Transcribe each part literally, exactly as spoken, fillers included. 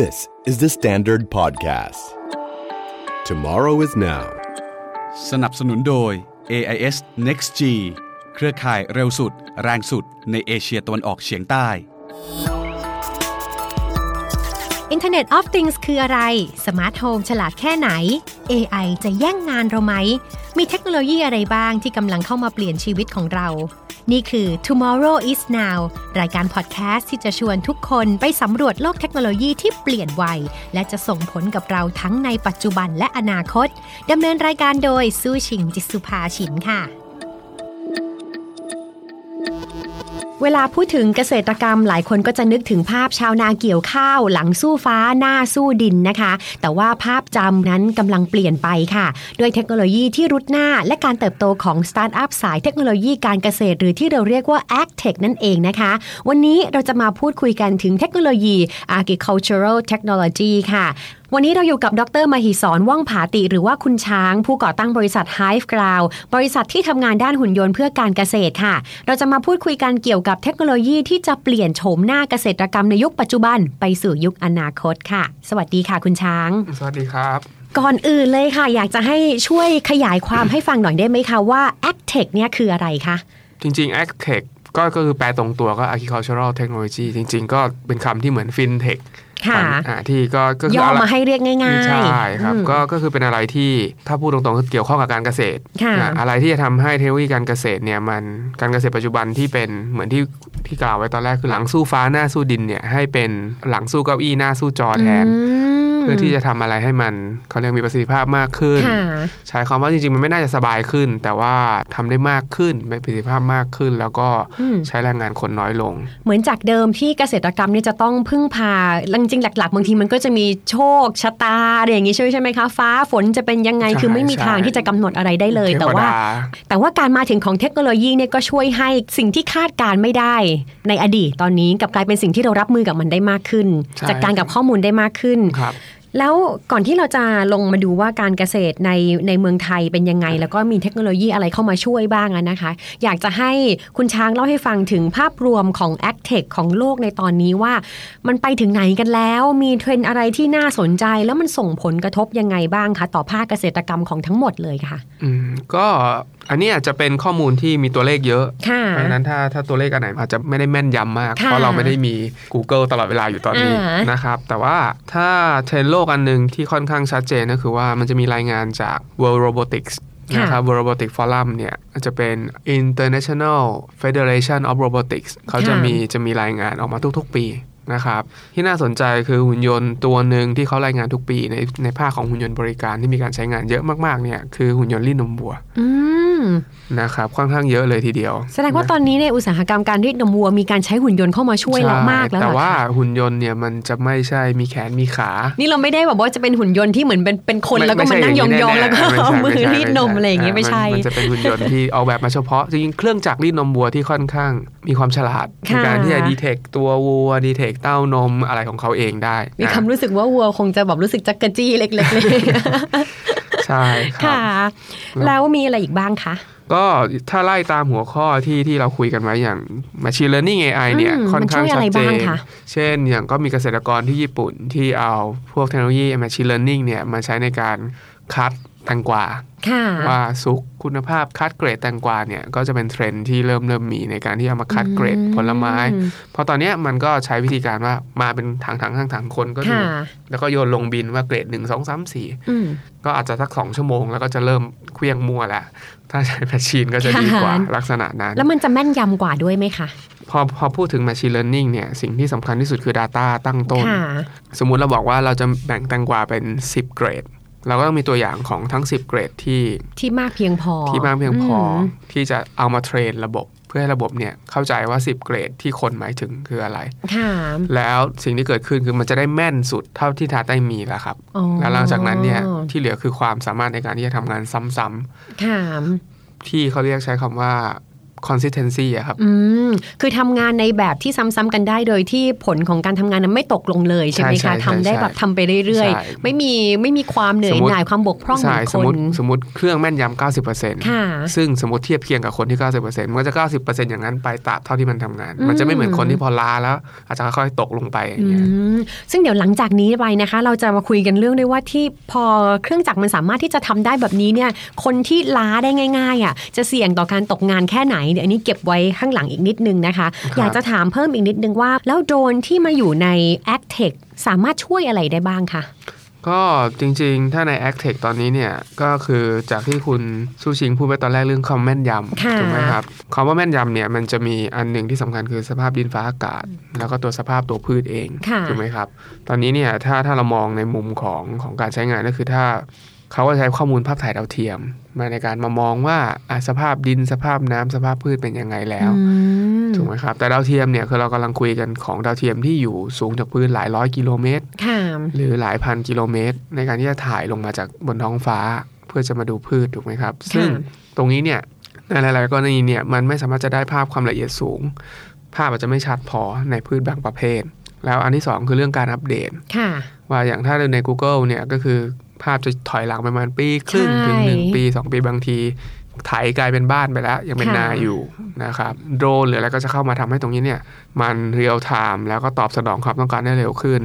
This is the Standard Podcast. Tomorrow is now. สนับสนุนโดย เอ ไอ เอส NextG เครือข่ายเร็วสุดแรงสุดในเอเชียตะวันออกเฉียงใต้ Internet of Things คืออะไรสมาร์ทโฮมฉลาดแค่ไหน เอ ไอ จะแย่งงานเราไหมมีเทคโนโลยีอะไรบ้างที่กำลังเข้ามาเปลี่ยนชีวิตของเรานี่คือ Tomorrow is Now รายการพอดแคสต์ที่จะชวนทุกคนไปสำรวจโลกเทคโนโลยีที่เปลี่ยนไวและจะส่งผลกับเราทั้งในปัจจุบันและอนาคตดำเนินรายการโดยสู้ชิงจิตสุภาชินค่ะเวลาพูดถึงเกษตรกรรมหลายคนก็จะนึกถึงภาพชาวนาเกี่ยวข้าวหลังสู้ฟ้าหน้าสู้ดินนะคะแต่ว่าภาพจำนั้นกำลังเปลี่ยนไปค่ะด้วยเทคโนโลยีที่รุดหน้าและการเติบโตของสตาร์ทอัพสายเทคโนโลยีการเกษตรหรือที่เราเรียกว่า AgTech นั่นเองนะคะวันนี้เราจะมาพูดคุยกันถึงเทคโนโลยี Agricultural Technology ค่ะวันนี้เราอยู่กับดร.มหิศร ว่องผาติหรือว่าคุณช้างผู้ก่อตั้งบริษัท Hiveground บริษัทที่ทำงานด้านหุ่นยนต์เพื่อการเกษตรค่ะเราจะมาพูดคุยกันเกี่ยวกับเทคโนโลยีที่จะเปลี่ยนโฉมหน้าเกษตรกรรมในยุคปัจจุบันไปสู่ยุคอนาคตค่ะสวัสดีค่ะคุณช้างสวัสดีครับก่อนอื่นเลยค่ะอยากจะให้ช่วยขยายความ ให้ฟังหน่อยได้ไหมคะว่า AgTech เนี่ยคืออะไรคะจริงๆ AgTech ก็คือแปลตรงตัวก็ Agricultural Technology จริงๆก็เป็นคำที่เหมือน FinTechค่ะที่ก็ก็คือย่อมาให้เรียกง่ายๆใช่ครับก็ก็คือเป็นอะไรที่ถ้าพูดตรงๆก็เกี่ยวข้องกับการเกษตรอะไรที่จะทำให้เทคโนโลยีการเกษตรเนี่ยมันการเกษตรปัจจุบันที่เป็นเหมือนที่ที่กล่าวไว้ตอนแรกคือหลังสู้ฟ้าหน้าสู้ดินเนี่ยให้เป็นหลังสู้เก้าอี้หน้าสู้จอแทนเพื่อที่จะทำอะไรให้มันเขาเรียกมีประสิทธิภาพมากขึ้นใช้คำว่าจริงๆมันไม่น่าจะสบายขึ้นแต่ว่าทำได้มากขึ้นมีประสิทธิภาพมากขึ้นแล้วก็ใช้แรงงานคนน้อยลงเหมือนจากเดิมที่เกษตรกรรมนี่จะต้องพึ่งพาจริงๆหลักๆบางทีมันก็จะมีโชคชะตาอะไรอย่างนี้ใช่ใช่ไหมคะฟ้าฝนจะเป็นยังไงคือไม่มีทางที่จะกำหนดอะไรได้เลยแต่ว่าแต่ว่าการมาถึงของเทคโนโลยีเนี่ยก็ช่วยให้สิ่งที่คาดการไม่ได้ในอดีตตอนนี้กลับกลายเป็นสิ่งที่เรารับมือกับมันได้มากขึ้นจัดการกับข้อมูลได้มากขึ้นแล้วก่อนที่เราจะลงมาดูว่าการเกษตรในในเมืองไทยเป็นยังไงแล้วก็มีเทคโนโลยีอะไรเข้ามาช่วยบ้างนะคะอยากจะให้คุณช้างเล่าให้ฟังถึงภาพรวมของ AgTech ของโลกในตอนนี้ว่ามันไปถึงไหนกันแล้วมีเทรนด์อะไรที่น่าสนใจแล้วมันส่งผลกระทบยังไงบ้างคะต่อภาคเกษตรกรรมของทั้งหมดเลยค่ะอืมก็อันนี้อาจจะเป็นข้อมูลที่มีตัวเลขเยอะเพราะฉะนั้นถ้าถ้าตัวเลขอันไหนอาจจะไม่ได้แม่นยำมากเพราะเราไม่ได้มี Google ตลอดเวลาอยู่ตอนนี้นะครับแต่ว่าถ้าเทรนด์โลกอันนึงที่ค่อนข้างชัดเจนก็คือว่ามันจะมีรายงานจาก World Robotics นะครับ World Robotics Forum เนี่ยจะเป็น International Federation of Robotics เขาจะมีจะมีรายงานออกมาทุกๆปีนะครับที่น่าสนใจคือหุ่นยนต์ตัวหนึ่งที่เขารายงานทุกปีในในภาคของหุ่นยนต์บริการที่มีการใช้งานเยอะมากๆเนี่ยคือหุ่นยนต์รีดนมวัวนะครับค่อนข้างเยอะเลยทีเดียวแสดงว่าตอนนี้ในอุตสาหกรรมการรีดนมวัวมีการใช้หุ่นยนต์เข้ามาช่วยเรามากแล้วแต่ว่าหุ่นยนต์เนี่ยมันจะไม่ใช่มีแขนมีขานี่เราไม่ได้แบบว่าจะเป็นหุ่นยนต์ที่เหมือนเป็นเป็นคนแล้วก็มานั่งยองๆแล้วก็เอามือรีดนมอะไรอย่างเงี้ยไม่ใช่มันจะเป็นหุ่นยนต์ที่ออกแบบมาเฉพาะจริงๆเครื่องจักรรีดนมวัวที่ค่อนข้างมีความฉลาดในการที่จะดีเทคตัววัวดีเทคเต้านมอะไรของเขาเองได้มีความรู้สึกว่าวัวคงจะแบบรู้สึกจักกะจี้เล็กๆเลยใช่ค่ะแล้วมีอะไรอีกบ้างคะก็ถ้าไล่ตามหัวข้อที่ที่เราคุยกันไว้อย่าง Machine Learning เอ ไอ เนี่ยค่อนข้างชัดเจนเช่นอย่างก็มีเกษตรกรที่ญี่ปุ่นที่เอาพวกเทคโนโลยี Machine Learning เนี่ยมาใช้ในการคัดแตงกวาว่าสุกคุณภาพคัดเกรดแตงกวาเนี่ยก็จะเป็นเทรนด์ที่เริ่มเริ่มมีในการที่เอามาคัดเกรดผลไม้เพราะตอนนี้มันก็ใช้วิธีการว่ามาเป็นถังถังถังถังคนก็ดูแล้วก็โยนลงบินว่าเกรดหนึ่งสองสามสี่ก็อาจจะสักสองชั่วโมงแล้วก็จะเริ่มเคลื่องมั่วแล้วถ้าใช้แมชชีนก็จะดีกว่าลักษณะนั้นแล้วมันจะแม่นยำกว่าด้วยไหมคะพอพอพูดถึง machine learning เนี่ยสิ่งที่สำคัญที่สุดคือ data ตั้งต้นสมมุติเราบอกว่าเราจะแบ่งแตงกวาเป็นสิบเกรดเราก็ต้องมีตัวอย่างของทั้งสิบเกรดที่ที่มากเพียงพอที่มากเพียงพอที่จะเอามาเทรนระบบเพื่อให้ระบบเนี่ยเข้าใจว่าสิบเกรดที่คนหมายถึงคืออะไรแล้วสิ่งที่เกิดขึ้นคือมันจะได้แม่นสุดเท่าที่ data มีแล้วครับแล้วหลังจากนั้นเนี่ยที่เหลือคือความสามารถในการที่จะทำงานซ้ำๆที่เขาเรียกใช้คำว่า consistency อะครับอืมคือทำงานในแบบที่ซ้ำๆกันได้โดยที่ผลของการทำงานนั้นไม่ตกลงเลยใช่ไหมคะทำได้แบบทำไปเรื่อยๆไม่มีไม่มีความเหนื่อยหน่ายความบกพร่องของคนสมมติสมมติเครื่องแม่นยำ เก้าสิบเปอร์เซ็นต์ ค่ะซึ่งสมมติเทียบเคียงกับคนที่ เก้าสิบเปอร์เซ็นต์ มันก็จะ เก้าสิบเปอร์เซ็นต์ อย่างนั้นไปตราบเท่าที่มันทำงานมันจะไม่เหมือนคนที่พอลาแล้วอาจจะค่อยๆตกลงไปอย่างเงี้ยซึ่งเดี๋ยวหลังจากนี้ไปนะคะเราจะมาคุยกันเรื่องด้วยว่าที่พอเครื่องจักรมันสามารถที่จะทำได้แบบนี้เนี่ยคนที่ล้าได้ง่ายๆอ่ะจะเสี่ยงต่อการตกงานแค่ไหนเดี๋ยวอันนี้เก็บไว้ข้างหลังอีกนิดนึงนะคะอยากจะถามเพิ่มอีกนิดนึงว่าแล้วโดรนที่มาอยู่ใน AgTech สามารถช่วยอะไรได้บ้างคะก็จริงๆถ้าใน AgTech ตอนนี้เนี่ยก็คือจากที่คุณซูชิงพูดไปตอนแรกเรื่องคำแม่นยำถูกไหมครับคำว่าแม่นยำเนี่ยมันจะมีอันหนึ่งที่สำคัญคือสภาพดินฟ้าอากาศแล้วก็ตัวสภาพตัวพืชเองถูกไหมครับตอนนี้เนี่ยถ้าถ้าเรามองในมุมของของการใช้งานก็คือถ้าเขาก็ใช้ข้อมูลภาพถ่ายดาวเทียมมาในการมามองว่าสภาพดินสภาพน้ำสภาพพืชเป็นยังไงแล้วถูกไหมครับแต่ดาวเทียมเนี่ยคือเรากำลังคุยกันของดาวเทียมที่อยู่สูงจากพื้นหลายร้อยกิโลเมตรหรือหลายพันกิโลเมตรในการที่จะถ่ายลงมาจากบนท้องฟ้าเพื่อจะมาดูพืชถูกไหมครับซึ่งตรงนี้เนี่ยในหลายๆกรณีเนี่ยมันไม่สามารถจะได้ภาพความละเอียดสูงภาพอาจจะไม่ชัดพอในพืชบางประเภทแล้วอันที่สองคือเรื่องการอัปเดตว่าอย่างถ้าใน Google เนี่ยก็คือภาพจะถอยหลังประมาณปีครึ่งถึงหนึ่งปีสองปีบางทีไถกลายเป็นบ้านไปแล้วยังเป็นนาอยู่นะครับโดรนหรืออะไรก็จะเข้ามาทำให้ตรงนี้เนี่ยมันเรียลไทม์แล้วก็ตอบสนองความต้องการได้เร็วขึ้น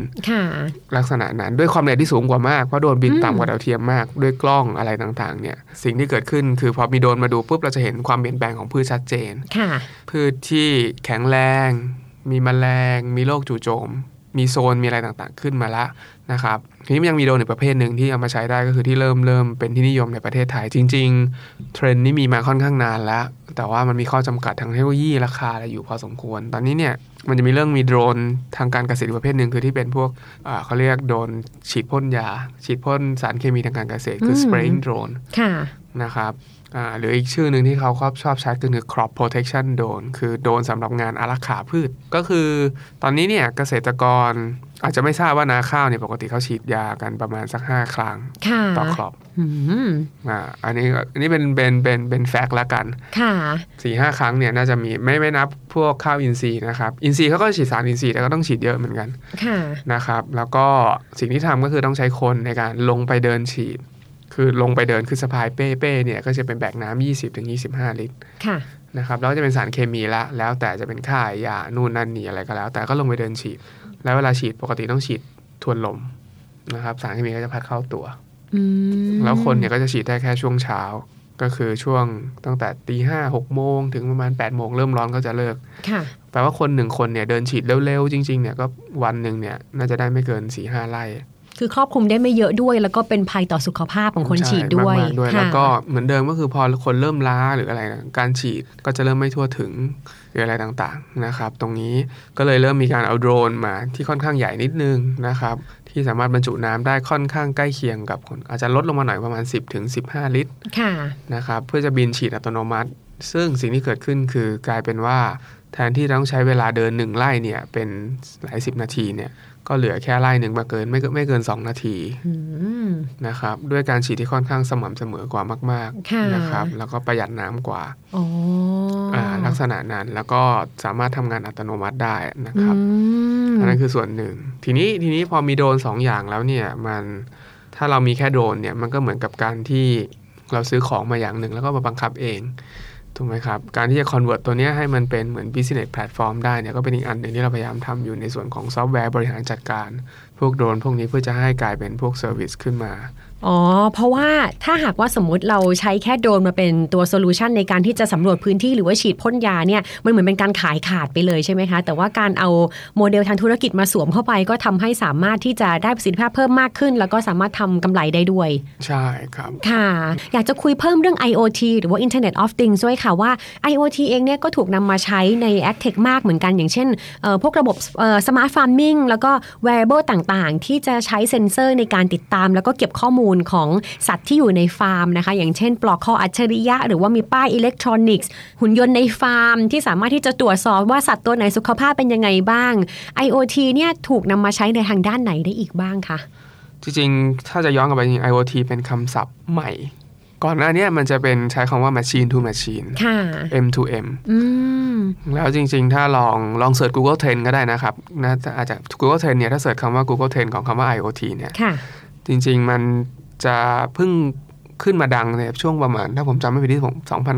ลักษณะนั้นด้วยความละเอียดที่สูงกว่ามากเพราะโดรนบินต่ำกว่าดาวเทียมมากด้วยกล้องอะไรต่างๆเนี่ยสิ่งที่เกิดขึ้นคือพอมีโดรนมาดูปุ๊บเราจะเห็นความเปลี่ยนแปลงของพืชชัดเจนพืชที่แข็งแรงมีแมลงมีโรคจู่โจมมีโซนมีอะไรต่างๆขึ้นมาละนะครับทีนี้มันยังมีโดรนอีกประเภทหนึ่งที่เอามาใช้ได้ก็คือที่เริ่มเริ่มเป็นที่นิยมในประเทศไทยจริงๆเทรนด์นี้มีมาค่อนข้างนานแล้วแต่ว่ามันมีข้อจำกัดทางเทคโนโลยีราคาอะไรอยู่พอสมควรตอนนี้เนี่ยมันจะมีเรื่องมีโดรนทางการเกษตรประเภทหนึ่งคือที่เป็นพวกเขาเรียกโดรนฉีดพ่นยาฉีดพ่นสารเคมีทางการเกษตรคือ spraying drone นะครับหรืออีกชื่อหนึ่งที่เขาชอบใช้คือ crop protection drone คือโดรนสำหรับงานอารักขาพืชก็คือตอนนี้เนี่ยเกษตรกรอาจจะไม่ทราบว่านาข้าวเนี่ยปกติเขาฉีดยากันประมาณสักห้าครั้งต่อครอบอ่าอันนี้อันนี้เป็นเป็นเป็นเป็นแฟกต์ละกันค่ะ สี่ถึงห้า ครั้งเนี่ยน่าจะมีไม่ไม่นับพวกข้าวอินทรีย์นะครับอินทรีย์เขาก็ฉีดสารอินทรีย์แต่ก็ต้องฉีดเยอะเหมือนกันค่ะนะครับแล้วก็สิ่งที่ทำก็คือต้องใช้คนในการลงไปเดินฉีดคือลงไปเดินคือสะพายเป้ๆเนี่ยก็จะเป็นแบกน้ำ ยี่สิบถึงยี่สิบห้า ลิตรค่ะนะครับแล้วจะเป็นสารเคมีละแล้วแต่จะเป็นค่ายานู่นนั่นนี่อะไรก็แล้วแต่ก็ลงไปเดินฉีดแล้วเวลาฉีดปกติต้องฉีดทวนลมนะครับสารเคมีก็จะพัดเข้าตัวแล้วคนเนี่ยก็จะฉีดได้แค่ช่วงเช้าก็คือช่วงตั้งแต่ตีห้าหกโมงถึงประมาณแปดโมงเริ่มร้อนก็จะเลิกแปลว่าคนหนึ่งคนเนี่ยเดินฉีดเร็วๆจริงๆเนี่ยก็วันหนึ่งเนี่ยน่าจะได้ไม่เกินสี่ห้าไร่คือครอบคลุมได้ไม่เยอะด้วยแล้วก็เป็นภัยต่อสุขภาพของคนฉีดด้วยด้วยแล้วก็เหมือนเดิมก็คือพอคนเริ่มล้าหรืออะไรนะการฉีดก็จะเริ่มไม่ทั่วถึงหรืออะไรต่างๆนะครับตรงนี้ก็เลยเริ่มมีการเอาโดรนมาที่ค่อนข้างใหญ่นิดนึงนะครับที่สามารถบรรจุน้ำได้ค่อนข้างใกล้เคียงกับคนอาจจะลดลงมาหน่อยประมาณ สิบถึงสิบห้า ลิตรนะครับเพื่อจะบินฉีดอัตโนมัติซึ่งสิ่งที่เกิดขึ้นคือกลายเป็นว่าแทนที่ต้องใช้เวลาเดินหนึ่งไร่เนี่ยเป็นหลายสิบนาทีเนี่ยก็เหลือแค่ไล่หนึ่งมาเกินไม่ไม่เกินสองนาทีนะครับด้วยการฉีดที่ค่อนข้างสม่ำเสมอกว่ามากๆนะครับแล้วก็ประหยัดน้ำกว่าลักษณะนั้นแล้วก็สามารถทำงานอัตโนมัติได้นะครับอันนั้นคือส่วนหนึ่งทีนี้ทีนี้พอมีโดรนสองอย่างแล้วเนี่ยมันถ้าเรามีแค่โดรนเนี่ยมันก็เหมือนกับการที่เราซื้อของมาอย่างหนึ่งแล้วก็มาบังคับเองถูกไหมครับการที่จะ convert ตัวนี้ให้มันเป็นเหมือน business platform ได้เนี่ยก็เป็นอีกอันหนึ่งที่เราพยายามทำอยู่ในส่วนของซอฟต์แวร์บริหารจัดการพวกโดรนพวกนี้เพื่อจะให้กลายเป็นพวก service ขึ้นมาอ๋อเพราะว่าถ้าหากว่าสมมุติเราใช้แค่โดรนมาเป็นตัวโซลูชันในการที่จะสำรวจพื้นที่หรือว่าฉีดพ่นยาเนี่ยมันเหมือนเป็นการขายขาดไปเลยใช่ไหมคะแต่ว่าการเอาโมเดลทางธุรกิจมาสวมเข้าไปก็ทำให้สามารถที่จะได้ประสิทธิภาพเพิ่มมากขึ้นแล้วก็สามารถทำกำไรได้ด้วยใช่ครับค่ะอยากจะคุยเพิ่มเรื่อง ไอ โอ ที หรือว่า Internet of Things ด้วยค่ะว่า ไอ โอ ที เองเนี่ยก็ถูกนำมาใช้ใน AgTech มากเหมือนกันอย่างเช่นพวกระบบ Smart Farming แล้วก็ Wearable ต่างๆที่จะใช้เซ็นเซอร์ในการติดตามแล้วก็เก็บข้อมูลของสัตว์ที่อยู่ในฟาร์มนะคะอย่างเช่นปลอกคออัจฉริยะหรือว่ามีป้ายอิเล็กทรอนิกส์หุ่นยนต์ในฟาร์มที่สามารถที่จะตรวจสอบว่าสัตว์ตัวไหนสุขภาพเป็นยังไงบ้าง ไอ โอ ที เนี่ยถูกนำมาใช้ในทางด้านไหนได้อีกบ้างคะจริงๆถ้าจะย้อนกลับไปจริง ไอ โอ ที เป็นคำศัพท์ใหม่ ก่อนหน้านี้มันจะเป็นใช้คำว่า machine to machine ค่ะ M to M อืมแล้วจริงๆถ้าลองลองเสิร์ช Google Trends ก็ได้นะครับน่าจะอาจจะ Google Trends เนี่ยถ้าเสิร์ชคำว่า Google Trends ของคำว่า ไอ โอ ที เนี่ยค่ะจริงๆมันจะเพิ่งขึ้นมาดังในช่วงประมาณถ้าผมจำไม่ผิดที่สองพัน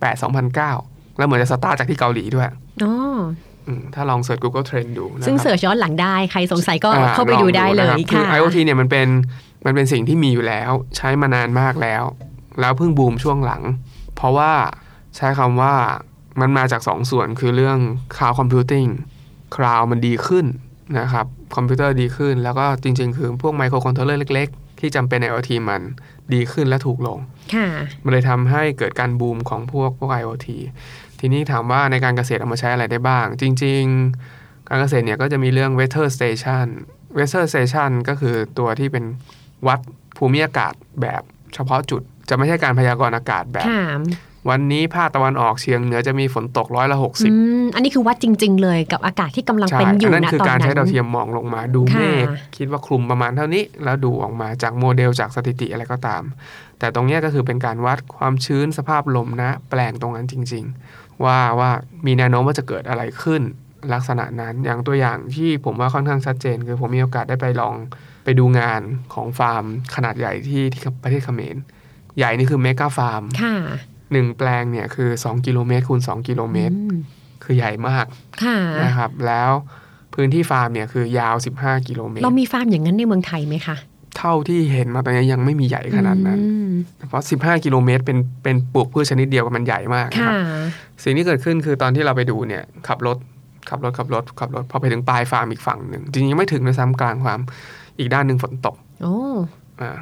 แปด สองพันเก้าแล้วเหมือนจะสตาร์ทจากที่เกาหลีด้วยอ๋อถ้าลองเสิร์ช Google Trends ดูซึ่งเสิร์ชย้อนหลังได้ใครสงสัยก็เข้าไปดูได้เลยค่ะคือ ไอ โอ ที เนี่ยมันเป็นมันเป็นสิ่งที่มีอยู่แล้วใช้มานานมากแล้วแล้วเพิ่งบูมช่วงหลังเพราะว่าใช้คำว่ามันมาจากสองส่วนคือเรื่อง Cloud Computing Cloud มันดีขึ้นนะครับคอมพิวเตอร์ดีขึ้นแล้วก็จริงๆคือพวกไมโครคอนโทรลเลอร์เล็กๆที่จำเป็นใน ไอ โอ ที มันดีขึ้นและถูกลงค่ะมันเลยทำให้เกิดการบูมของพวกพวก ไอ โอ ที ทีนี้ถามว่าในการเกษตรเอามาใช้อะไรได้บ้างจริงๆการเกษตรเนี่ยก็จะมีเรื่อง Weather Station Weather Station ก็คือตัวที่เป็นวัดภูมิอากาศแบบเฉพาะจุดจะไม่ใช่การพยากรณ์อากาศแบบวันนี้ภาคตะวันออกเฉียงเหนือจะมีฝนตกร้อยละหกสิบอันนี้คือวัดจริงๆเลยกับอากาศที่กำลังเป็นอยู่นะตอนนั้นนั่นคือการใช้ดาวเทียมมองลงมาดูเมฆคิดว่าคลุมประมาณเท่านี้แล้วดูออกมาจากโมเดลจากสถิติอะไรก็ตามแต่ตรงนี้ก็คือเป็นการวัดความชื้นสภาพลมนะแปลงตรงนั้นจริงๆว่าว่ามีแนวโน้มว่าจะเกิดอะไรขึ้นลักษณะนั้นอย่างตัวอย่างที่ผมว่าค่อนข้างชัดเจนคือผมมีโอกาสได้ไปลองไปดูงานของฟาร์มขนาดใหญ่ที่ที่ประเทศเขมรใหญ่นี่คือเมกะฟาร์มค่ะหนึ่งแปลงเนี่ยคือสองกิโลเมตรคูณสองกิโลเมตรคือใหญ่มากค่ะนะครับแล้วพื้นที่ฟาร์มเนี่ยคือยาวสิบห้ากิโลเมตรเรามีฟาร์มอย่างนั้นในเมืองไทยมั้ยคะเท่าที่เห็นมาตอนนี้ยังไม่มีใหญ่ขนาดนั้นเพราะสิบห้ากิโลเมตรเป็นเป็นปลูกพืชชนิดเดียวกันมันใหญ่มากนะครับสิ่งที่เกิดขึ้นคือตอนที่เราไปดูเนี่ยขับรถขับรถขับรถขับรถพอไปถึงปลายฟาร์มอีกฝั่งนึงจริงๆไม่ถึงด้วยซ้ำกลางฟาร์มอีกด้านนึงฝนตกโอ้อ่า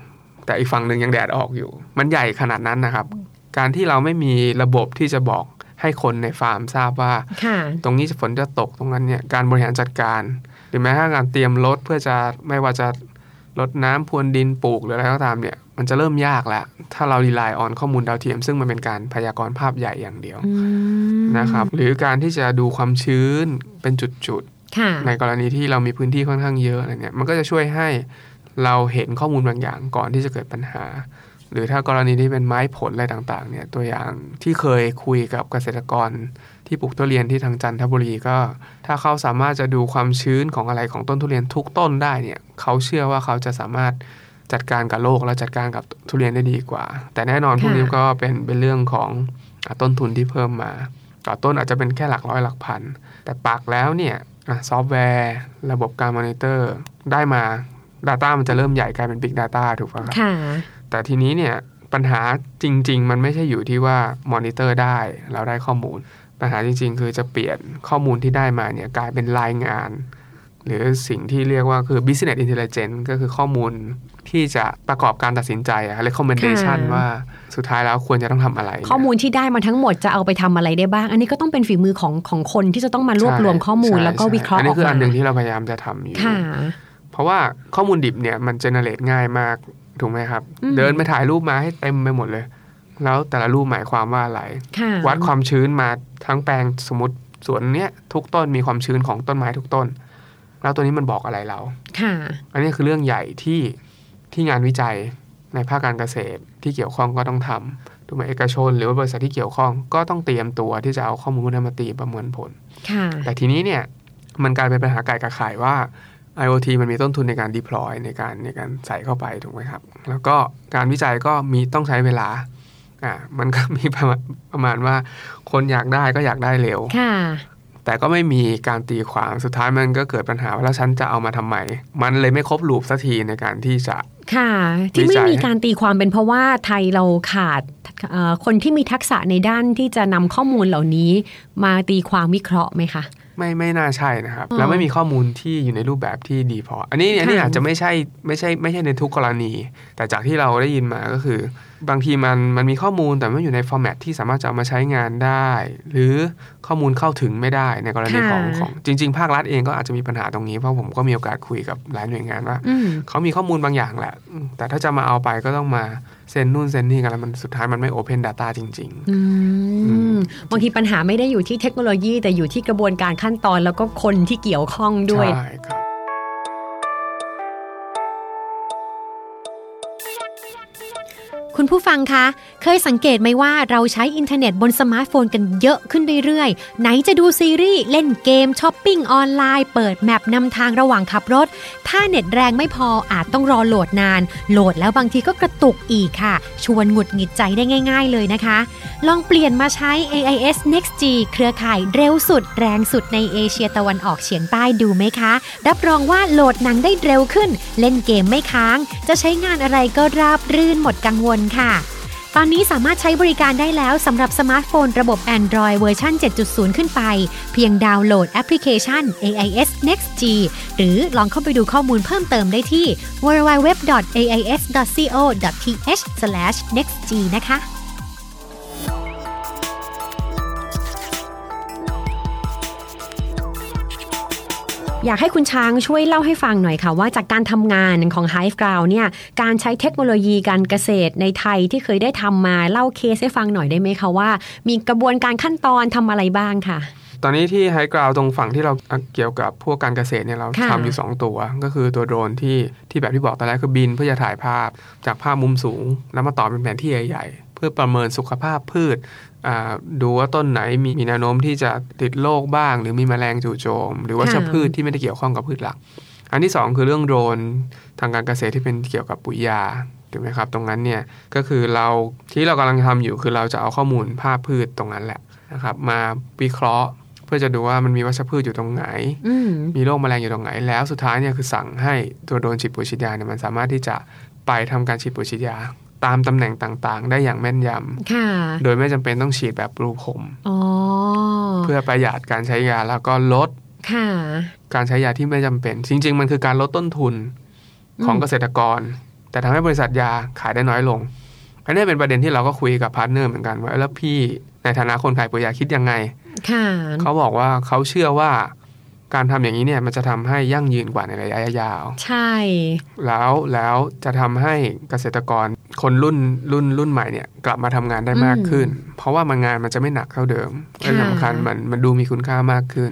แต่อีกฝั่งนึงยังแดดออกอยู่มันใหญ่ขนาดนั้นนะครับการที่เราไม่มีระบบที่จะบอกให้คนในฟาร์มทราบว่าตรงนี้ฝนจะตกตรงนั้นเนี่ยการบริหารจัดการหรือแม้กระทั่งการเตรียมรถเพื่อจะไม่ว่าจะรดน้ำพรวนดินปลูกหรืออะไรก็ตามเนี่ยมันจะเริ่มยากแล้วถ้าเรา rely on ข้อมูลดาวเทียมซึ่งมันเป็นการพยากรณ์ภาพใหญ่อย่างเดียวนะครับหรือการที่จะดูความชื้นเป็นจุดๆในกรณีที่เรามีพื้นที่ค่อนข้างเยอะอะไรเนี่ยมันก็จะช่วยให้เราเห็นข้อมูลบางอย่างก่อนที่จะเกิดปัญหาหรือถ้ากรณีที่เป็นไม้ผลอะไรต่างๆเนี่ยตัวอย่างที่เคยคุยกับเกษตรกรที่ปลูกทุเรียนที่ทางจันทบุรีก็ถ้าเขาสามารถจะดูความชื้นของอะไรของต้นทุเรียนทุกต้นได้เนี่ยเขาเชื่อว่าเขาจะสามารถจัดการกับโรคและจัดการกับทุเรียนได้ดีกว่าแต่แน่นอนพวกนี้ก็เป็นเป็นเรื่องของต้นทุนที่เพิ่มมาต่อต้นอาจจะเป็นแค่หลักร้อยหลักพันแต่ปากแล้วเนี่ยซอฟต์แวร์ระบบการมอนิเตอร์ได้มา Data มันจะเริ่มใหญ่กลายเป็น Big Data ถูกป่ะครับค่ะแต่ทีนี้เนี่ยปัญหาจริงๆมันไม่ใช่อยู่ที่ว่ามอนิเตอร์ได้เราได้ข้อมูลปัญหาจริงๆคือจะเปลี่ยนข้อมูลที่ได้มาเนี่ยกลายเป็นรายงานหรือสิ่งที่เรียกว่าคือ business intelligence ก็คือข้อมูลที่จะประกอบการตัดสินใจอะ recommendation ว่าสุดท้ายแล้วควรจะต้องทำอะไรข้อมูลที่ได้มาทั้งหมดจะเอาไปทำอะไรได้บ้างอันนี้ก็ต้องเป็นฝีมือของของคนที่จะต้องมารวบรวมข้อมูลแล้วก็วิเคราะห์ออกมาอันนี้คืออันนึงที่เราพยายามจะทำอยู่เพราะว่าข้อมูลดิบเนี่ยมัน generate ง่ายมากถูกไหมครับเดินไปถ่ายรูปมาให้เต็มไปหมดเลยแล้วแต่ละรูปหมายความว่าอะไรวัดความชื้นมาทั้งแปลงสมมติสวนเนี้ยทุกต้นมีความชื้นของต้นไม้ทุกต้นแล้วตัวนี้มันบอกอะไรเราอันนี้คือเรื่องใหญ่ที่ที่งานวิจัยในภาคการเกษตรที่เกี่ยวข้องก็ต้องทำถูกไหมเอกชนหรือว่าบริษัทที่เกี่ยวข้องก็ต้องเตรียมตัวที่จะเอาข้อมูลนั้นมาตีประเมินผลแต่ทีนี้เนี่ยมันกลายเป็นปัญหาไก่กับไข่ว่าไอ โอ ที มันมีต้นทุนในการ deploy ในการในการใส่เข้าไปถูกไหมครับแล้วก็การวิจัยก็มีต้องใช้เวลาอ่ามันก็มีประมาณประมาณว่าคนอยากได้ก็อยากได้เร็วค่ะแต่ก็ไม่มีการตีความสุดท้ายมันก็เกิดปัญหาว่าแล้วฉันจะเอามาทำไมมันเลยไม่ครบลูปสักทีในการที่จะค่ะที่ไม่มีการตีความเป็นเพราะว่าไทยเราขาดคนที่มีทักษะในด้านที่จะนำข้อมูลเหล่านี้มาตีความวิเคราะห์ไหมคะไม่ไม่น่าใช่นะครับแล้วไม่มีข้อมูลที่อยู่ในรูปแบบที่ดีพออันนี้อันนี้อาจจะไม่ใช่ไม่ใช่ไม่ใช่ในทุกกรณีแต่จากที่เราได้ยินมาก็คือบางทีมันมันมีข้อมูลแต่ไม่อยู่ในฟอร์แมตที่สามารถจะเอามาใช้งานได้หรือข้อมูลเข้าถึงไม่ได้ในกรณีของของจริงๆภาครัฐเองก็อาจจะมีปัญหาตรงนี้เพราะผมก็มีโอกาสคุยกับหลายหน่วยงานว่าเขามีข้อมูลบางอย่างแหละแต่ถ้าจะมาเอาไปก็ต้องมาเซ็นนู่นเซ็นนี่กันแล้วมันสุดท้ายมันไม่ Open Data จริงๆอืมบางทีปัญหาไม่ได้อยู่ที่เทคโนโลยีแต่อยู่ที่กระบวนการขั้นตอนแล้วก็คนที่เกี่ยวข้องด้วยใช่ครับคุ คุณผู้ฟังคะเคยสังเกตไหมว่าเราใช้อินเทอร์เน็ตบนสมาร์ทโฟนกันเยอะขึ้นเรื่อยๆไหนจะดูซีรีส์เล่นเกมช้อปปิ้งออนไลน์เปิดแมปนำทางระหว่างขับรถถ้าเน็ตแรงไม่พออาจต้องรอโหลดนานโหลดแล้วบางทีก็กระตุกอีกค่ะชวนหงุดหงิดใจได้ง่ายๆเลยนะคะลองเปลี่ยนมาใช้ เอ ไอ เอส NextG เครือข่ายเร็วสุดแรงสุดในเอเชียตะวันออกเฉียงใต้ดูไหมคะรับรองว่าโหลดหนังได้เร็วขึ้นเล่นเกมไม่ค้างจะใช้งานอะไรก็ราบรื่นหมดกังวลค่ะตอนนี้สามารถใช้บริการได้แล้วสำหรับสมาร์ทโฟนระบบ Android เวอร์ชัน เจ็ดจุดศูนย์ ขึ้นไปเพียงดาวน์โหลดแอปพลิเคชัน เอ ไอ เอส NextG หรือลองเข้าไปดูข้อมูลเพิ่มเติมได้ที่ ดับเบิลยู ดับเบิลยู ดับเบิลยู ดอท เอ ไอ เอส ดอท ซี โอ ดอท ที เอช สแลช เน็กซ์จี นะคะอยากให้คุณช้างช่วยเล่าให้ฟังหน่อยค่ะว่าจากการทำงานของ Hiveground เนี่ยการใช้เทคโนโลยีการเกษตรในไทยที่เคยได้ทำมาเล่าเคสให้ฟังหน่อยได้ไหมคะว่ามีกระบวนการขั้นตอนทำอะไรบ้างค่ะตอนนี้ที่ Hiveground ตรงฝั่งที่เราเกี่ยวกับพวกการเกษตรเนี่ยเราทำอยู่สองตัวก็คือตัวโดรนที่ที่แบบที่บอกตอนแรกคือบินเพื่อจะถ่ายภาพจากภาพมุมสูงแล้วมาต่อเป็นแผนที่ใหญ่ๆเพื่อประเมินสุขภาพพืชดูว่าต้นไหนมีมีแนวโน้มที่จะติดโรคบ้างหรือมีแมลงจู่โจมหรือว่าวัชพืชที่ไม่ได้เกี่ยวข้องกับพืชหลักอันที่สองคือเรื่องโดรนทางการเกษตรที่เป็นเกี่ยวกับปุ๋ยยาถูกไหมครับตรงนั้นเนี่ยก็คือเราที่เรากำลังทำอยู่คือเราจะเอาข้อมูลภาพพืชตรงนั้นแหละนะครับมาวิเคราะห์เพื่อจะดูว่ามันมีวัชพืชอยู่ตรงไหน ม, มีโรคแมลงอยู่ตรงไหนแล้วสุดท้ายเนี่ยคือสั่งให้ตัวโดรนฉีดปุ๋ยฉีดยาเนี่ยมันสามารถที่จะไปทำการฉีดปุ๋ยฉีดยาตามตำแหน่งต่างๆได้อย่างแม่นยำโดยไม่จำเป็นต้องฉีดแบบรูพรมเพื่อประหยัดการใช้ยาแล้วก็ลดการใช้ยาที่ไม่จำเป็นจริงๆมันคือการลดต้นทุนของเกษตรกรแต่ทำให้บริษัทยาขายได้น้อยลงอันนี้เป็นประเด็นที่เราก็คุยกับพาร์ทเนอร์เหมือนกันว่าแล้วพี่ในฐานะคนขายปุ๋ยยาคิดยังไงเขาบอกว่าเขาเชื่อว่าการทำอย่างนี้เนี่ยมันจะทำให้ยั่งยืนกว่าในระยะยาวใช่แล้วแล้วจะทำให้เกษตรกรคนรุ่นรุ่นรุ่นใหม่เนี่ยกลับมาทำงานได้มากขึ้นเพราะว่ามันงานมันจะไม่หนักเท่าเดิมและสำคัญมันมันดูมีคุณค่ามากขึ้น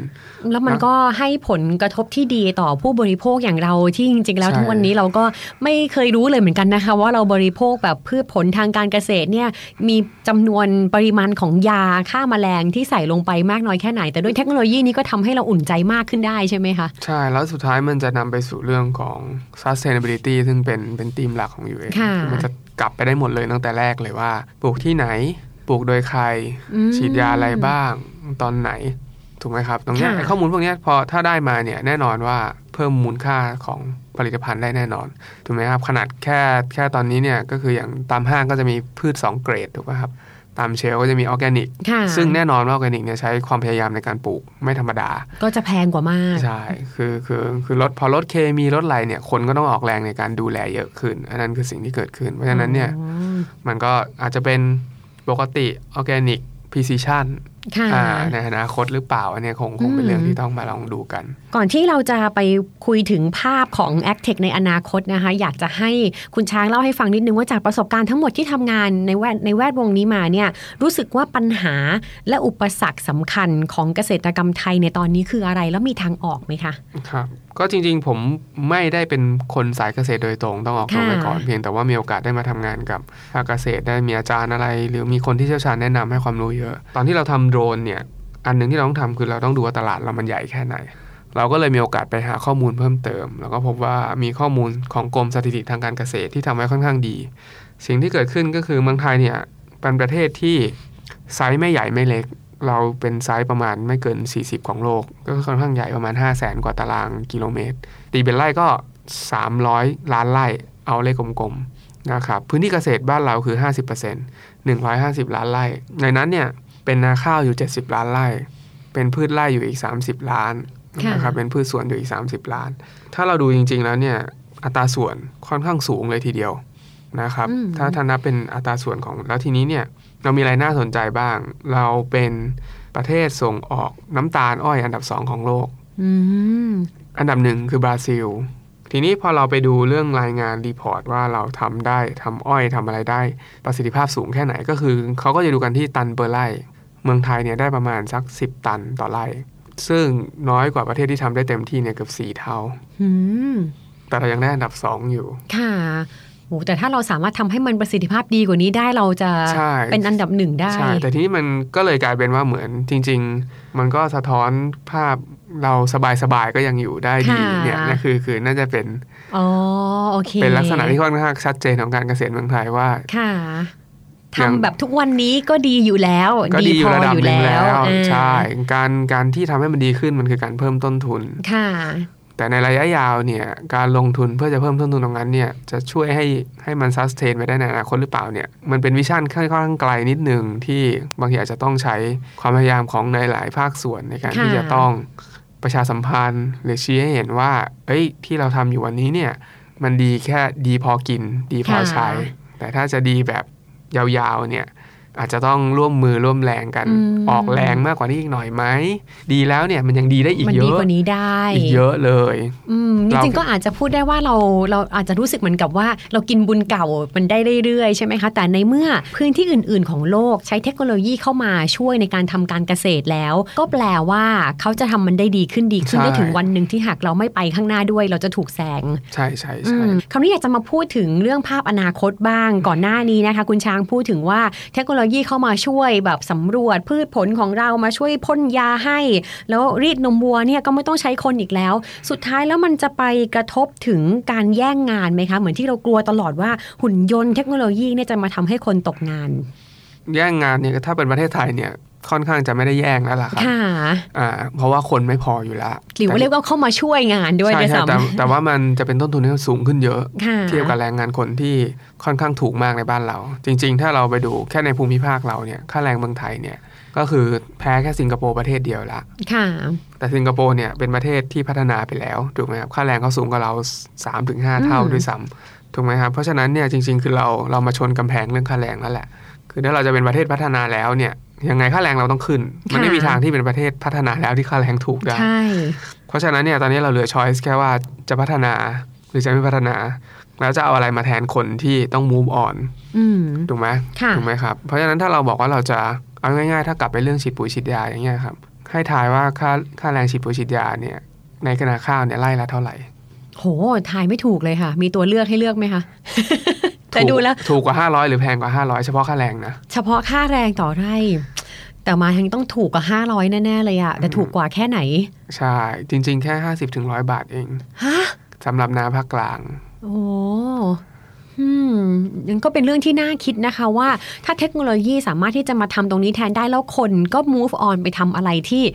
แล้วมันก็ให้ผลกระทบที่ดีต่อผู้บริโภคอย่างเราที่จริงๆแล้วทุกวันนี้เราก็ไม่เคยรู้เลยเหมือนกันนะคะว่าเราบริโภคแบบพืชผลทางการเกษตรเนี่ยมีจำนวนปริมาณของยาฆ่าแมลงที่ใส่ลงไปมากน้อยแค่ไหนแต่ด้วยเทคโนโลยีนี้ก็ทำให้เราอุ่นใจมากขึ้นได้ใช่ไหมคะใช่แล้วสุดท้ายมันจะนำไปสู่เรื่องของ sustainability ซึ่งเป็นเป็นธีมหลักของ ยู เอ มันจะกลับไปได้หมดเลยตั้งแต่แรกเลยว่าปลูกที่ไหนปลูกโดยใครฉีดยาอะไรบ้างตอนไหนถูกไหมครับตรงนี้ข้อมูลพวกนี้พอถ้าได้มาเนี่ยแน่นอนว่าเพิ่มมูลค่าของผลิตภัณฑ์ได้แน่นอนถูกไหมครับขนาดแค่แค่ตอนนี้เนี่ยก็คืออย่างตามห้างก็จะมีพืชสองเกรดถูกไหมครับตามเชลก็จะมีออร์แกนิกซึ่งแน่นอนว่าออร์แกนิกเนี่ยใช้ความพยายามในการปลูกไม่ธรรมดาก็จะแพงกว่ามากใช่คือคือคือลดพอลดเคมีลดอะไรเนี่ยคนก็ต้องออกแรงในการดูแลเยอะขึ้นอันนั้นคือสิ่งที่เกิดขึ้นเพราะฉะนั้นเนี่ยมันก็อาจจะเป็นปกติออร์แกนิกพิซิชั่นในอนาคตหรือเปล่าอันนี้คงคงเป็นเรื่องที่ต้องมาลองดูกันก่อนที่เราจะไปคุยถึงภาพของ AgTech ในอนาคตนะคะอยากจะให้คุณช้างเล่าให้ฟังนิดนึงว่าจากประสบการณ์ทั้งหมดที่ทำงานในแวดในแวดวงนี้มาเนี่ยรู้สึกว่าปัญหาและอุปสรรคสำคัญของเกษตรกรรมไทยในตอนนี้คืออะไรแล้วมีทางออกไหมคะครับก็จริงๆผมไม่ได้เป็นคนสายเกษตรโดยตรงต้องออกตัวไปก่อนเพียงแต่ว่ามีโอกาสได้มาทำงานกับภาคเกษตรได้มีอาจารย์อะไรหรือมีคนที่เชี่ยวชาญแนะนำให้ความรู้เยอะตอนที่เราทำโดรนเนี่ยอันนึงที่เราต้องทำคือเราต้องดูว่าตลาดเรามันใหญ่แค่ไหนเราก็เลยมีโอกาสไปหาข้อมูลเพิ่มเติมแล้วก็พบว่ามีข้อมูลของกรมสถิติทางการเกษตรที่ทำไว้ค่อนข้างดีสิ่งที่เกิดขึ้นก็คือเมืองไทยเนี่ยเป็นประเทศที่ไซส์ไม่ใหญ่ไม่เล็กเราเป็นไซส์ประมาณไม่เกินสี่สิบของโลกก็ค่อนข้างใหญ่ประมาณ ห้าแสน กว่าตารางกิโลเมตรตีเป็นไร่ก็สามร้อยล้านไร่เอาเลขกลมๆนะครับพื้นที่เกษตรบ้านเราคือ ห้าสิบเปอร์เซ็นต์ หนึ่งร้อยห้าสิบล้านไร่ในนั้นเนี่ยเป็นนาข้าวอยู่เจ็ดสิบล้านไร่เป็นพืชไร่อยู่อีกสามสิบล้านนะครับเป็นพืชสวนอยู่อีกสามสิบล้านถ้าเราดูจริงๆแล้วเนี่ยอัตราส่วนค่อนข้างสูงเลยทีเดียวนะครับถ้าถ้านับเป็นอัตราส่วนของแล้วทีนี้เนี่ยเรามีอะไรน่าสนใจบ้างเราเป็นประเทศส่งออกน้ำตาลอ้อยอันดับสองของโลก mm-hmm. อันดับหนึ่งคือบราซิลทีนี้พอเราไปดูเรื่องรายงานรีพอร์ตว่าเราทำได้ทำอ้อยทำอะไรได้ประสิทธิภาพสูงแค่ไหนก็คือเขาก็จะดูกันที่ตันเปอร์ไร่เมืองไทยเนี่ยได้ประมาณสักสิบตันต่อไร่ซึ่งน้อยกว่าประเทศที่ทำได้เต็มที่เนี่ยเกือบสี่เท่า mm-hmm. แต่เรายังได้อันดับสองอยู่ค่ะ โหแต่ถ้าเราสามารถทำให้มันประสิทธิภาพดีกว่านี้ได้เราจะเป็นอันดับหนึ่งได้ใช่แต่ทีนี้มันก็เลยกลายเป็นว่าเหมือนจริงๆมันก็สะท้อนภาพเราสบายๆก็ยังอยู่ได้ดีเนี่ยนะคือคือน่าจะเป็นอ๋อโอเคเป็นลักษณะที่ค่อนข้างชัดเจนของการเกษตรเมืองไทยว่าค่ะทำแบบทุกวันนี้ก็ดีอยู่แล้วดีพออยู่แล้วใช่การการที่ทำให้มันดีขึ้นมันคือการเพิ่มต้นทุนค่ะแต่ในระยะยาวเนี่ยการลงทุนเพื่อจะเพิ่มต้นทุนตรงนั้นเนี่ยจะช่วยให้ให้มันซัสเทนไปได้ในอนาคตหรือเปล่าเนี่ยมันเป็นวิชั่นค่อนข้างไกลนิดนึงที่บางทีอาจจะต้องใช้ความพยายามของในหลายภาคส่วนในการที่จะต้องประชาสัมพันธ์หรือชี้ให้เห็นว่าเอ้ยที่เราทำอยู่วันนี้เนี่ยมันดีแค่ดีพอกินดีพอใช้แต่ถ้าจะดีแบบยาวๆเนี่ยอาจจะต้องร่วมมือร่วมแรงกันออกแรงมากกว่านี้อีกหน่อยไหมดีแล้วเนี่ยมันยังดีได้อีกเยอะมันดีกว่านี้ได้อีกเยอะเลยจริงๆก็อาจจะพูดได้ว่าเราเราอาจจะรู้สึกเหมือนกับว่าเรากินบุญเก่ามันได้เรื่อยๆใช่ไหมคะแต่ในเมื่อพื้นที่อื่นๆของโลกใช้เทคโนโลยีเข้ามาช่วยในการทำการเกษตรแล้วก็แปลว่าเขาจะทำมันได้ดีขึ้นดีขึ้นได้ถึงวันนึงที่หากเราไม่ไปข้างหน้าด้วยเราจะถูกแซงใช่ใช่ใช่คราวนี้อยากจะมาพูดถึงเรื่องภาพอนาคตบ้างก่อนหน้านี้นะคะคุณช้างพูดถึงว่าเทคโนโลยีเข้ามาช่วยแบบสำรวจพืชผลของเรามาช่วยพ่นยาให้แล้วรีดนมวัวเนี่ยก็ไม่ต้องใช้คนอีกแล้วสุดท้ายแล้วมันจะไปกระทบถึงการแย่งงานไหมคะเหมือนที่เรากลัวตลอดว่าหุ่นยนต์เทคโนโลยีเนี่ยจะมาทำให้คนตกงานแย่งงานเนี่ยถ้าเป็นประเทศไทยเนี่ยค่อนข้างจะไม่ได้แย่งแล้วล่ะครับค่ะอ่าเพราะว่าคนไม่พออยู่แล้วหรือว่าเรียกว่าเข้ามาช่วยงานด้วยด้วยซ้ำแต่แต่ว่ามันจะเป็นต้นทุนที่สูงขึ้นเยอะเทียบกับแรงงานคนที่ค่อนข้างถูกมากในบ้านเราจริงๆถ้าเราไปดูแค่ในภูมิภาคเราเนี่ยค่าแรงเมืองไทยเนี่ยก็คือแพ้แค่สิงคโปร์ประเทศเดียวละค่ะแต่สิงคโปร์เนี่ยเป็นประเทศที่พัฒนาไปแล้วถูกไหมครับค่าแรงเขาสูงกว่าเรา สามถึงห้า เท่าด้วยซ้ำถูกไหมครับเพราะฉะนั้นเนี่ยจริงๆคือเราเรามาชนกำแพงเรื่องค่าแรงแล้วแหละคือถ้าเราจะเป็นประเทศพัฒนาแล้วเนี่ยยังไงค่าแรงเราต้องขึ้นมันไม่มีทางที่เป็นประเทศพัฒนาแล้วที่ค่าแรงถูกได้เพราะฉะนั้นเนี่ยตอนนี้เราเหลือ choice แค่ว่าจะพัฒนาหรือจะไม่พัฒนาแล้วจะเอาอะไรมาแทนคนที่ต้อง move on ถูกไหมถูกไหมครับเพราะฉะนั้นถ้าเราบอกว่าเราจะเอาง่ายๆถ้ากลับไปเรื่องฉีดปุ๋ยฉีดยาอย่างเงี้ยครับให้ทายว่าค่าค่าแรงฉีดปุ๋ยฉีดยาเนี่ยในขณะข้าวเนี่ยไล่ละเท่าไหร่โหทายไม่ถูกเลยค่ะมีตัวเลือกให้เลือกไหมคะแต่ดูแล้วถูกกว่าห้าร้อยหรือแพงกว่าห้าร้อยเฉพาะค่าแรงนะเฉพาะค่าแรงต่อไร่แต่มาทั้งต้องถูกกว่าห้าร้อยแน่ๆเลยอะแต่ถูกกว่าแค่ไหนใช่จริงๆแค่ ห้าสิบถึงหนึ่งร้อย บาทเองฮะสำหรับนาภาคกลางโอ้อืมนั่นก็เป็นเรื่องที่น่าคิดนะคะว่าถ้าเทคโนโลยีสามารถที่จะมาทำตรงนี้แทนได้แล้วคนก็ move on ไปทำอะไรที่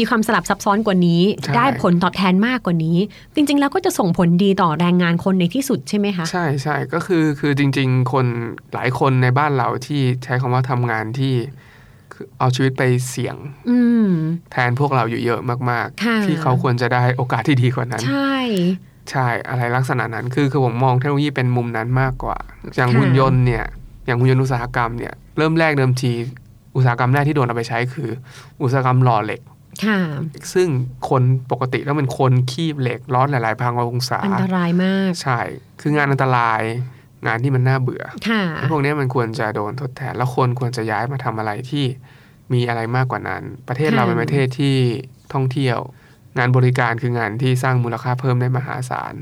มีความสลับซับซ้อนกว่านี้ได้ผลตอบแทนมากกว่านี้จริงๆแล้วก็จะส่งผลดีต่อแรงงานคนในที่สุดใช่ไหมคะใช่ใช่ก็คือคือจริงๆคนหลายคนในบ้านเราที่ใช้คำว่าทำงานที่เอาชีวิตไปเสี่ยงแทนพวกเราอยู่เยอะมากๆที่เขาควรจะได้โอกาสที่ดีกว่านั้นใช่ใช่อะไรลักษณะนั้นคือคือผมมองเทคโนโลยีเป็นมุมนั้นมากกว่าอย่างหุ่นยนต์เนี่ยอย่างหุ่นยนต์อุตสาหกรรมเนี่ยเริ่มแรกเดิมทีอุตสาหกรรมแรกที่โดนเอาไปใช้คืออุตสาหกรรมหล่อเหล็กซึ่งคนปกติแล้วมันคนคีบเหล็กร้อนหลายๆพันองศาอันตรายมากใช่คืองานอันตรายงานที่มันน่าเบื่อพวกนี้มันควรจะโดนทดแทนแล้วคนควรจะย้ายมาทำอะไรที่มีอะไรมากกว่านั้นประเทศเราเป็นประเทศที่ท่องเที่ยวงานบริการคืองานที่สร้างมูลค่าเพิ่มได้มหาศาล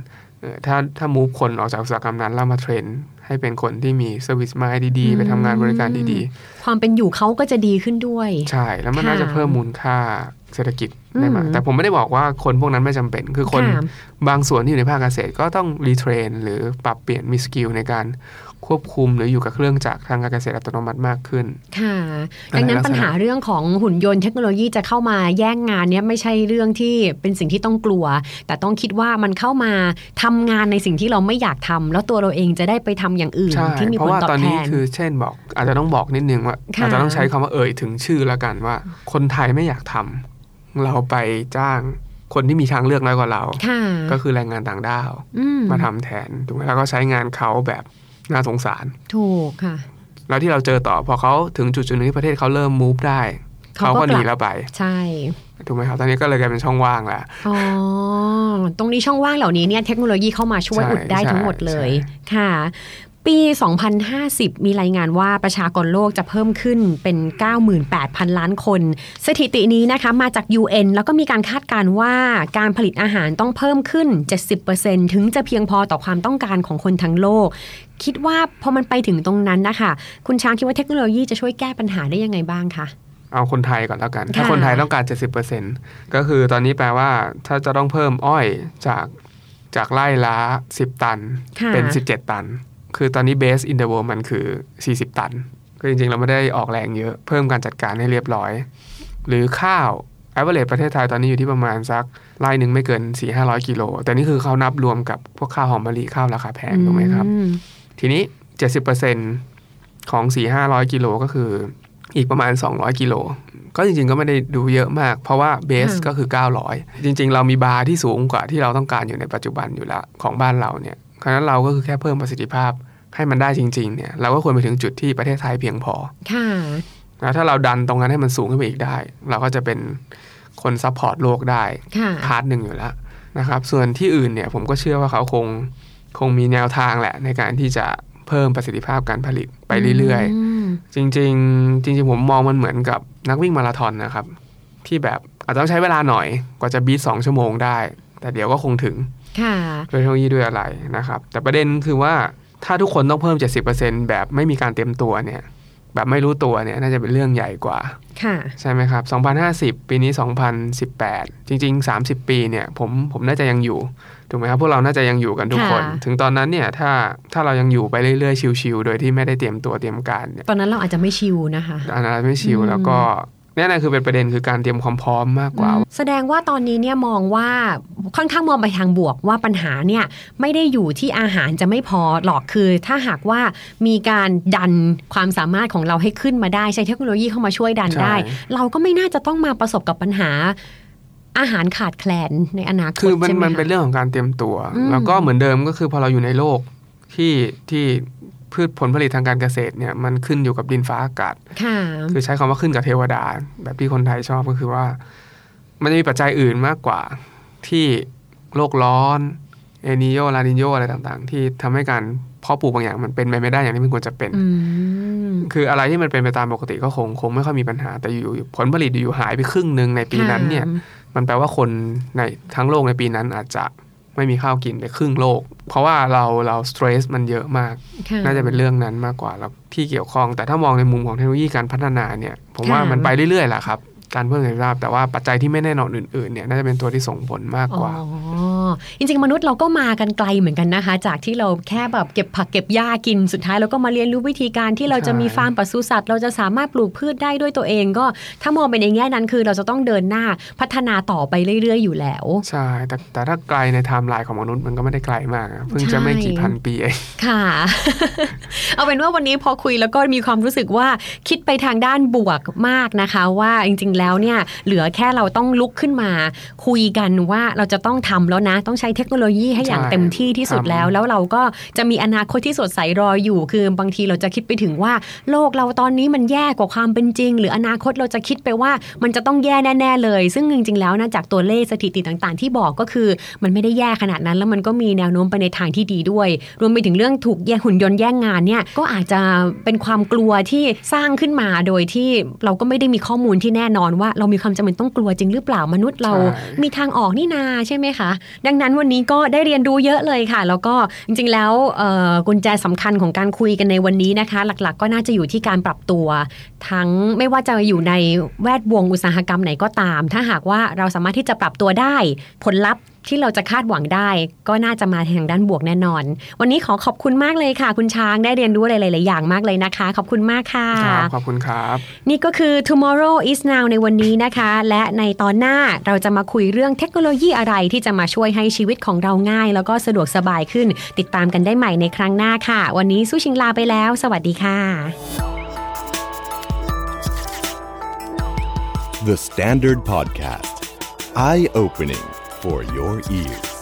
ถ้าถ้ามูฟคนออกจากอุตสาหกรรมนั้นแล้วมาเทรนให้เป็นคนที่มีเซอร์วิสมาให้ดีๆไปทำงานบริการดีๆความเป็นอยู่เขาก็จะดีขึ้นด้วยใช่แล้วมันน่าจะเพิ่มมูลค่าเศรษฐกิจได้มากแต่ผมไม่ได้บอกว่าคนพวกนั้นไม่จำเป็นคือคนบางส่วนที่อยู่ในภาคเกษตรก็ต้องรีเทรนหรือปรับเปลี่ยนมีสกิลในการควบคุมหรืออยู่กับเครื่องจักรทางการเกษตรอัตโนมัติมากขึ้นค่ะดังนั้นปัญหาเรื่องของหุ่นยนต์เทคโนโลยีจะเข้ามาแย่งงานเนี่ยไม่ใช่เรื่องที่เป็นสิ่งที่ต้องกลัวแต่ต้องคิดว่ามันเข้ามาทำงานในสิ่งที่เราไม่อยากทำแล้วตัวเราเองจะได้ไปทำอย่างอื่นที่มีผลตอบแทนเพราะว่าตอนนี้คือเช่นบอกอาจจะต้องบอกนิดนึงว่าอาจจะต้องใช้คำว่าเอ่ยถึงชื่อละกันว่าคนไทยไม่อยากทำเราไปจ้างคนที่มีทางเลือกน้อยกว่าเราก็คือแรงงานต่างด้าวมาทำแทนถูกไหมแล้วก็ใช้งานเขาแบบน่าสงสารถูกค่ะแล้วที่เราเจอต่อพอเขาถึงจุดจุดหนึ่งที่ประเทศเขาเริ่ม move ได้เขาก็หนีเราไปใช่ถูกไหมครับตอนนี้ก็เลยกลายเป็นช่องว่างแล้วอ๋อตรงนี้ช่องว่างเหล่านี้เนี่ยเทคโนโลยีเข้ามาช่วยอุดได้ทั้งหมดเลยค่ะ ปีสองพันห้าสิบมีรายงานว่าประชากรโลกจะเพิ่มขึ้นเป็น เก้าหมื่นแปดพันล้านคนสถิตินี้นะคะมาจาก ยู เอ็น แล้วก็มีการคาดการณ์ว่าการผลิตอาหารต้องเพิ่มขึ้น เจ็ดสิบเปอร์เซ็นต์ ถึงจะเพียงพอต่อความต้องการของคนทั้งโลกคิดว่าพอมันไปถึงตรงนั้นนะคะคุณช้างคิดว่าเทคโนโลยีจะช่วยแก้ปัญหาได้ยังไงบ้างคะเอาคนไทยก่อนแล้วกันถ้าคนไทยต้องการ เจ็ดสิบเปอร์เซ็นต์ ก็คือตอนนี้แปลว่าถ้าจะต้องเพิ่มอ้อยจากจากไร่ละสิบตันเป็นสิบเจ็ดตันคือตอนนี้เบสอินเดอร์เวิลด์มันคือสี่สิบตันก็จริงๆเราไม่ได้ออกแรงเยอะเพิ่มการจัดการให้เรียบร้อยหรือข้าวแอเวอเรจประเทศไทยตอนนี้อยู่ที่ประมาณสักไร่หนึ่งไม่เกิน สี่ถึงห้าร้อยกิโลแต่นี่คือเขานับรวมกับพวกข้าวหอมมะลิข้าวราคาแพงถูกไหมครับทีนี้ เจ็ดสิบเปอร์เซ็นต์ ของ สี่ถึงห้าร้อยกิโลก็คืออีกประมาณสองร้อยกิโลก็จริงๆก็ไม่ได้ดูเยอะมากเพราะว่าเบสก็คือเก้าร้อยจริงๆเรามีบาร์ที่สูงกว่าที่เราต้องการอยู่ในปัจจุบันอยู่แล้วของบ้านเราเนี่ยเพราะฉะนั้นเราก็คือแค่เพิ่มประสิทธิภาพให้มันได้จริงๆเนี่ยเราก็ควรไปถึงจุดที่ประเทศไทยเพียงพอค่ะแล้วถ้าเราดันตรงนั้นให้มันสูงขึ้นไปอีกได้เราก็จะเป็นคนซัพพอร์ตโลกได้พาร์ทหนึ่งอยู่แล้วนะครับส่วนที่อื่นเนี่ยผมก็เชื่อว่าเขาคงคงมีแนวทางแหละในการที่จะเพิ่มประสิทธิภาพการผลิตไปเรื่อยๆจริงๆจริงๆผมมองมันเหมือนกับนักวิ่งมาราธอนนะครับที่แบบอาจจะต้องใช้เวลาหน่อยกว่าจะบีทสองชั่วโมงได้แต่เดี๋ยวก็คงถึงด้วยเทคโนโลยีด้วยอะไรนะครับแต่ประเด็นคือว่าถ้าทุกคนต้องเพิ่ม เจ็ดสิบเปอร์เซ็นต์ แบบไม่มีการเตรียมตัวเนี่ยแบบไม่รู้ตัวเนี่ยน่าจะเป็นเรื่องใหญ่กว่าใช่ไหมครับสองพันห้าสิบปีนี้สองพันสิบแปดจริงๆสามสิบปีเนี่ยผมผมน่าจะยังอยู่ถูกไหมครับพวกเราน่าจะยังอยู่กันทุกคนถึงตอนนั้นเนี่ยถ้าถ้าเรายังอยู่ไปเรื่อยๆชิลๆโดยที่ไม่ได้เตรียมตัวเตรียมการเนี่ยตอนนั้นเราอาจจะไม่ชิลนะคะอาจจะไม่ชิลแล้วก็นี่นะคือเป็นประเด็นคือการเตรียมความพร้อมมากกว่าแสดงว่าตอนนี้เนี่ยมองว่าค่อนข้างมองไปทางบวกว่าปัญหาเนี่ยไม่ได้อยู่ที่อาหารจะไม่พอหรอกคือถ้าหากว่ามีการดันความสามารถของเราให้ขึ้นมาได้ใช้เทคโนโลยีเข้ามาช่วยดันได้เราก็ไม่น่าจะต้องมาประสบกับปัญหาอาหารขาดแคลนในอนาคตคือมันมันเป็นเรื่องของการเตรียมตัวแล้วก็เหมือนเดิมก็คือพอเราอยู่ในโลกที่ที่พืชผลผลิตทางการเกษตรเนี่ยมันขึ้นอยู่กับดินฟ้าอากาศคือใช้คำว่าขึ้นกับเทวดาแบบที่คนไทยชอบก็คือว่ามันจะมีปัจจัยอื่นมากกว่าที่โลกร้อนเอนิโยลานิโยอะไรต่างๆที่ทำให้การเพาะปลูกบางอย่างมันเป็นไปไม่ได้อย่างที่มันควรจะเป็นคืออะไรที่มันเป็นไปตามปกติก็คงคงไม่ค่อยมีปัญหาแต่อยู่ผลผลิตอยู่หายไปครึ่งนึงในปีนั้นเนี่ยมันแปลว่าคนในทั้งโลกในปีนั้นอาจจะไม่มีข้าวกินไปครึ่งโลกเพราะว่าเราเราสเตรสมันเยอะมากน่าจะเป็นเรื่องนั้นมากกว่าแล้วที่เกี่ยวข้องแต่ถ้ามองในมุมของเทคโนโลยีการพัฒนาเนี่ยผมว่ามันไปเรื่อยๆแหละครับการเพิ่มศักยภาพแต่ว่าปัจจัยที่ไม่แน่นอนอื่นๆเนี่ยน่าจะเป็นตัวที่ส่งผลมากกว่าอ๋อจริงๆมนุษย์เราก็มากันไกลเหมือนกันนะคะจากที่เราแค่แบบเก็บผักเก็บหญ้ากินสุดท้ายเราก็มาเรียนรู้วิธีการที่เราจะมีฟาร์มปศุสัตว์เราจะสามารถปลูกพืชได้ด้วยตัวเองก็ถ้ามองเป็นในแง่นั้นคือเราจะต้องเดินหน้าพัฒนาต่อไปเรื่อยๆอยู่แล้วใช่แต่แต่ถ้าไกลในไทม์ไลน์ของมนุษย์มันก็ไม่ได้ไกลมากเพิ่งจะไม่กี่พันปีเองค่ะ เอาเป็นว่าวันนี้พอคุยแล้วก็มีความรู้สึกว่าคิดไปทางด้านบวกมากนะคะว่าจริงแล้วเนี่ยเหลือแค่เราต้องลุกขึ้นมาคุยกันว่าเราจะต้องทำแล้วนะต้องใช้เทคโนโลยีให้อย่างเต็มที่ที่สุดแล้วแล้วเราก็จะมีอนาคตที่สดใสรออยู่คือบางทีเราจะคิดไปถึงว่าโลกเราตอนนี้มันแย่กว่าความเป็นจริงหรืออนาคตเราจะคิดไปว่ามันจะต้องแย่แน่ๆเลยซึ่งจริงๆแล้วนะจากตัวเลขสถิติต่างๆที่บอกก็คือมันไม่ได้แย่ขนาดนั้นแล้วมันก็มีแนวโน้มไปในทางที่ดีด้วยรวมไปถึงเรื่องถูกแย่งหุ่นยนต์แย่งงานเนี่ยก็อาจจะเป็นความกลัวที่สร้างขึ้นมาโดยที่เราก็ไม่ได้มีข้อมูลที่แน่นอนว่าเรามีความจำเป็นต้องกลัวจริงหรือเปล่ามนุษย์เรามีทางออกนี่นาใช่ไหมคะดังนั้นวันนี้ก็ได้เรียนรู้เยอะเลยค่ะแล้วก็จริงๆแล้วกุญแจสำคัญของการคุยกันในวันนี้นะคะหลักๆก็น่าจะอยู่ที่การปรับตัวทั้งไม่ว่าจะอยู่ในแวดวงอุตสาหกรรมไหนก็ตามถ้าหากว่าเราสามารถที่จะปรับตัวได้ผลลัพธ์ที่เราจะคาดหวังได้ก็น่าจะมาทางด้านบวกแน่นอนวันนี้ขอขอบคุณมากเลยค่ะคุณช้างได้เรียนรู้หลายๆอย่างมากเลยนะคะขอบคุณมากค่ะครับขอบคุณครับนี่ก็คือ Tomorrow is Now ในวันนี้นะคะและในตอนหน้าเราจะมาคุยเรื่องเทคโนโลยีอะไรที่จะมาช่วยให้ชีวิตของเราง่ายแล้วก็สะดวกสบายขึ้นติดตามกันได้ใหม่ในครั้งหน้าค่ะวันนี้สู้ชิงลาไปแล้วสวัสดีค่ะ The Standard Podcast Eye Opening for your ears.